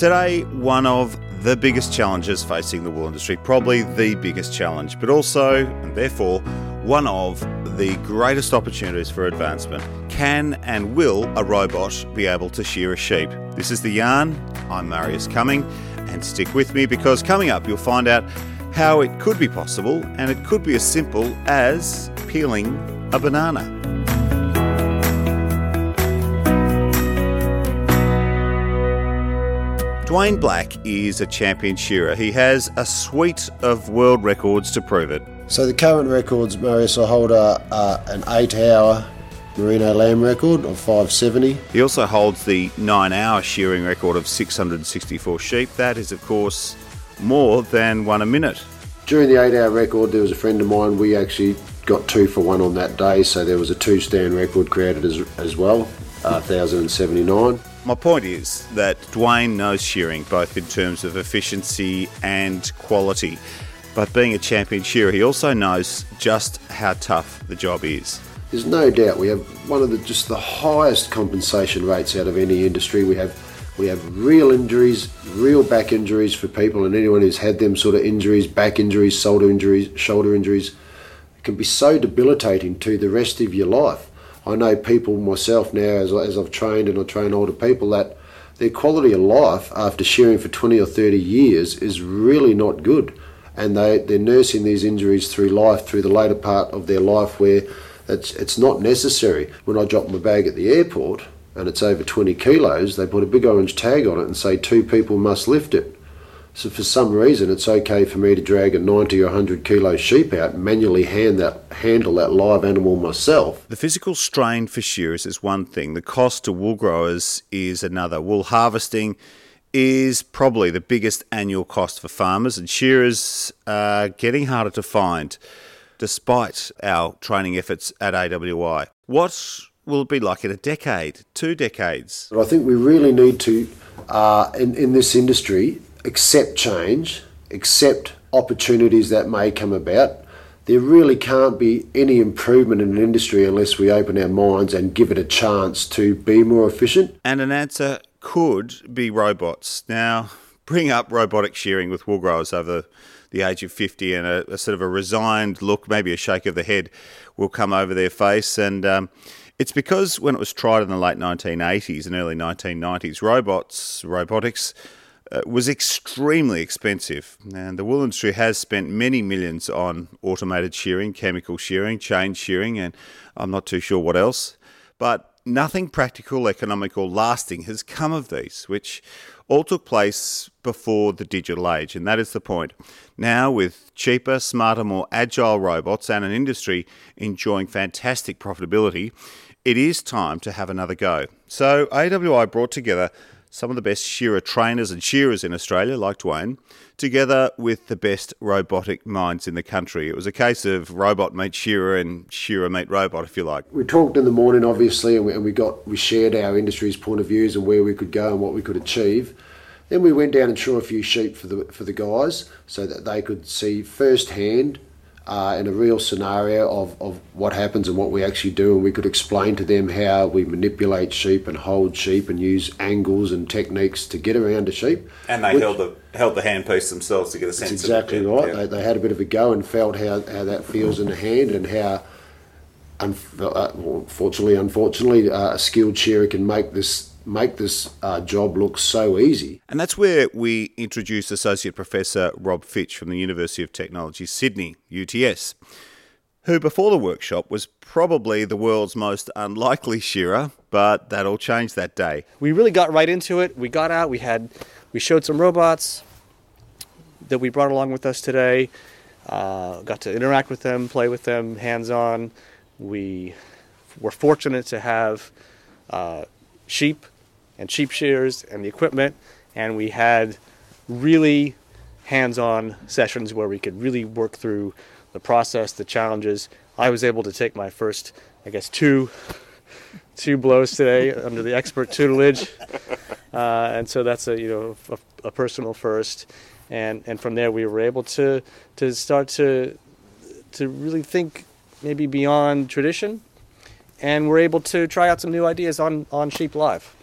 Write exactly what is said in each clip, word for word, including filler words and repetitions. Today, one of the biggest challenges facing the wool industry, probably the biggest challenge, but also, and therefore, one of the greatest opportunities for advancement. Can and will a robot be able to shear a sheep? This is The Yarn. I'm Marius Cumming, and stick with me because coming up you'll find out how it could be possible, and it could be as simple as peeling a banana. Dwayne Black is a champion shearer. He has a suite of world records to prove it. So the current records, Marius, I hold are uh, an eight-hour merino lamb record of five seventy. He also holds the nine-hour shearing record of six hundred sixty-four sheep. That is, of course, more than one a minute. During the eight-hour record, there was a friend of mine. We actually got two for one on that day, so there was a two-stand record created as, as well, uh, one thousand seventy-nine. My point is that Dwayne knows shearing, both in terms of efficiency and quality. But being a champion shearer, he also knows just how tough the job is. There's no doubt we have one of the just the highest compensation rates out of any industry. We have we have real injuries, real back injuries for people, and anyone who's had them sort of injuries, back injuries, shoulder injuries, shoulder injuries, can be so debilitating to the rest of your life. I know people myself now, as, as I've trained and I train older people, that their quality of life after shearing for twenty or thirty years is really not good. And they, they're nursing these injuries through life, through the later part of their life where it's, it's not necessary. When I drop my bag at the airport and it's over twenty kilos, they put a big orange tag on it and say two people must lift it. So for some reason, it's okay for me to drag a ninety or one hundred kilo sheep out and manually hand that, handle that live animal myself. The physical strain for shearers is one thing. The cost to wool growers is another. Wool harvesting is probably the biggest annual cost for farmers, and shearers are getting harder to find despite our training efforts at A W I. What will it be like in a decade, two decades? But I think we really need to, uh, in, in this industry, accept change, accept opportunities that may come about. There really can't be any improvement in an industry unless we open our minds and give it a chance to be more efficient. And an answer could be robots. Now, bring up robotic shearing with wool growers over the age of fifty and a, a sort of a resigned look, maybe a shake of the head will come over their face. And um, it's because when it was tried in the late nineteen eighties and early nineteen nineties, robots, robotics, Uh, was extremely expensive, and the wool industry has spent many millions on automated shearing, chemical shearing, chain shearing, and I'm not too sure what else. But nothing practical, economic, or lasting has come of these, which all took place before the digital age, and that is the point. Now, with cheaper, smarter, more agile robots and an industry enjoying fantastic profitability, it is time to have another go. So A W I brought together some of the best shearer trainers and shearers in Australia, like Dwayne, together with the best robotic minds in the country. It was a case of robot meet shearer and shearer meet robot, if you like. We talked in the morning, obviously, and we, and we got we shared our industry's point of views and where we could go and what we could achieve. Then we went down and shore a few sheep for the for the guys so that they could see firsthand uh, in a real scenario of, of what happens and what we actually do, and we could explain to them how we manipulate sheep and hold sheep and use angles and techniques to get around a sheep. And they which, held the held the handpiece themselves to get a sense of it. That's exactly right. Yeah. They, they had a bit of a go and felt how, how that feels in the hand and how, unfortunately, unfortunately, uh, a skilled shearer can make this make this uh, job look so easy. And that's where we introduce Associate Professor Rob Fitch from the University of Technology Sydney, U T S, who before the workshop was probably the world's most unlikely shearer, but that all changed that day. We really got right into it. We got out, we had, we showed some robots that we brought along with us today, uh, got to interact with them, play with them, hands-on. We were fortunate to have uh, sheep and sheep shears and the equipment, and we had really hands-on sessions where we could really work through the process, the challenges. I was able to take my first, I guess, two two blows today under the expert tutelage, uh, and so that's a you know a, a personal first, and and from there we were able to to start to to really think maybe beyond tradition. And we're able to try out some new ideas on, on Sheep Live.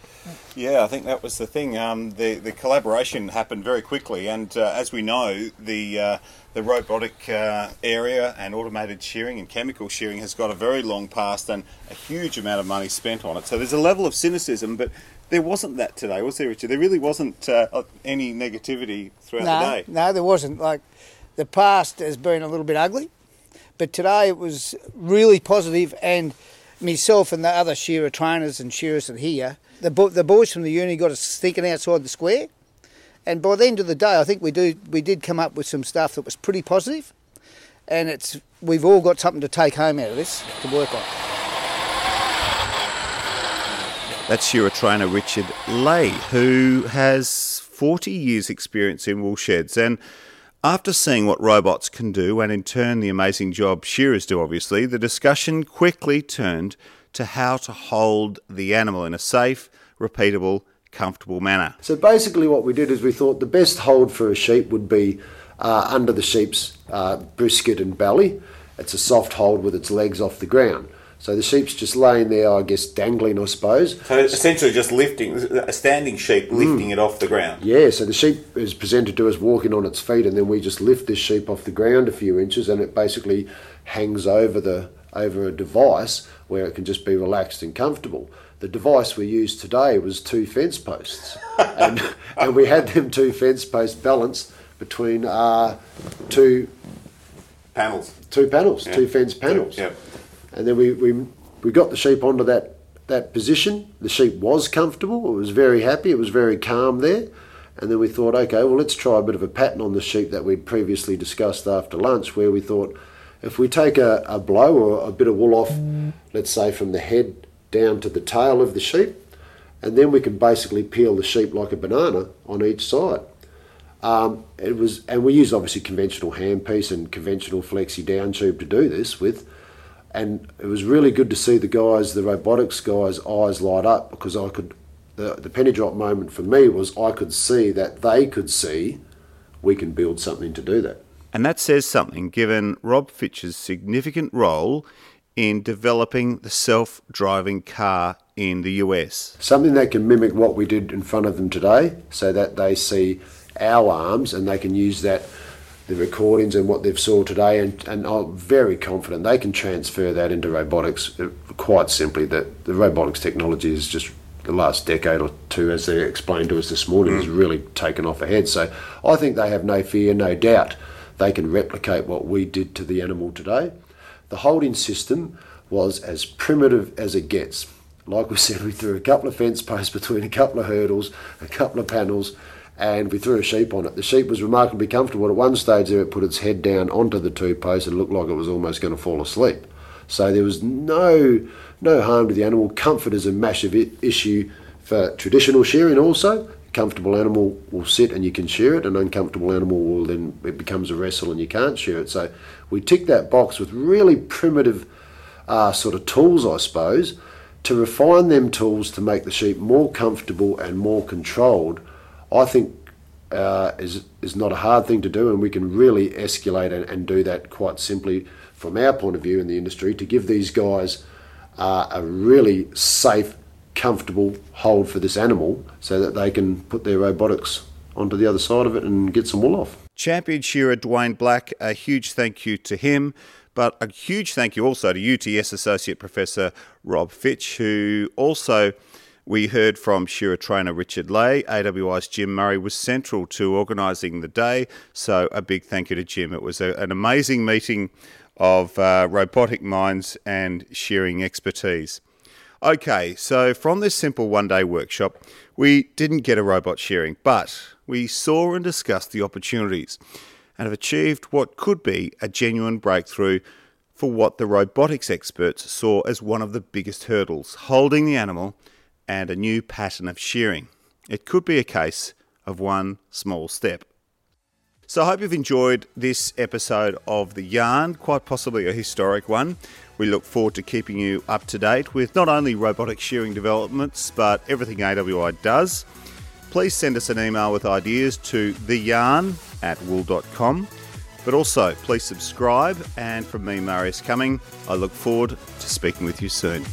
Yeah, I think that was the thing. Um, the the collaboration happened very quickly, and uh, as we know, the uh, the robotic uh, area and automated shearing and chemical shearing has got a very long past and a huge amount of money spent on it. So there's a level of cynicism, but there wasn't that today, was there, Richard? There really wasn't uh, any negativity throughout no, the day. No, there wasn't. Like, the past has been a little bit ugly, but today it was really positive, and myself and the other shearer trainers and shearers that here, the bo- the boys from the uni got us thinking outside the square, and by the end of the day, I think we do we did come up with some stuff that was pretty positive, and it's we've all got something to take home out of this to work on. That's shearer trainer Richard Lay, who has forty years' experience in wool sheds, and after seeing what robots can do, and in turn the amazing job shearers do obviously, the discussion quickly turned to how to hold the animal in a safe, repeatable, comfortable manner. So basically what we did is we thought the best hold for a sheep would be uh, under the sheep's uh, brisket and belly. It's a soft hold with its legs off the ground. So the sheep's just laying there, I guess, dangling, I suppose. So it's essentially just lifting, a standing sheep lifting mm. it off the ground. Yeah, so the sheep is presented to us walking on its feet, and then we just lift this sheep off the ground a few inches, and it basically hangs over the over a device where it can just be relaxed and comfortable. The device we used today was two fence posts, and, and we had them two fence posts balanced between uh, two... Panels. Two panels, yeah. two fence panels. Two, yeah. And then we, we we got the sheep onto that, that position. The sheep was comfortable. It was very happy. It was very calm there. And then we thought, okay, well, let's try a bit of a pattern on the sheep that we'd previously discussed after lunch, where we thought if we take a, a blow or a bit of wool off, let's say from the head down to the tail of the sheep, and then we can basically peel the sheep like a banana on each side. Um, it was, and we used obviously conventional handpiece and conventional flexi down tube to do this with. And it was really good to see the guys, the robotics guys' eyes light up, because I could, the, the penny drop moment for me was I could see that they could see we can build something to do that. And that says something, given Rob Fitch's significant role in developing the self-driving car in the U S. Something that can mimic what we did in front of them today, so that they see our arms and they can use that, the recordings and what they've saw today, and, and I'm very confident they can transfer that into robotics quite simply. That the robotics technology is just the last decade or two, as they explained to us this morning, has really taken off ahead. So I think they have no fear, no doubt they can replicate what we did to the animal today. The holding system was as primitive as it gets. Like we said, we threw a couple of fence posts between a couple of hurdles, a couple of panels, and we threw a sheep on it. The sheep was remarkably comfortable. At one stage there, it put its head down onto the two posts and looked like it was almost going to fall asleep. So there was no no harm to the animal. Comfort is a massive issue for traditional shearing also. A comfortable animal will sit and you can shear it. An uncomfortable animal will then, it becomes a wrestle and you can't shear it. So we tick that box with really primitive uh, sort of tools, I suppose, to refine them tools to make the sheep more comfortable and more controlled. I think uh, is is not a hard thing to do, and we can really escalate and, and do that quite simply from our point of view in the industry to give these guys uh, a really safe, comfortable hold for this animal so that they can put their robotics onto the other side of it and get some wool off. Champion shearer Dwayne Black, a huge thank you to him. But a huge thank you also to U T S Associate Professor Rob Fitch, who also... We heard from shearer trainer Richard Lay. A W I's Jim Murray was central to organising the day, so a big thank you to Jim. It was a, an amazing meeting of uh, robotic minds and shearing expertise. Okay, so from this simple one-day workshop, we didn't get a robot shearing, but we saw and discussed the opportunities and have achieved what could be a genuine breakthrough for what the robotics experts saw as one of the biggest hurdles, holding the animal and a new pattern of shearing. It could be a case of one small step. So I hope you've enjoyed this episode of The Yarn, quite possibly a historic one. We look forward to keeping you up to date with not only robotic shearing developments, but everything A W I does. Please send us an email with ideas to the yarn at wool dot com. But also, please subscribe. And from me, Marius Cumming, I look forward to speaking with you soon.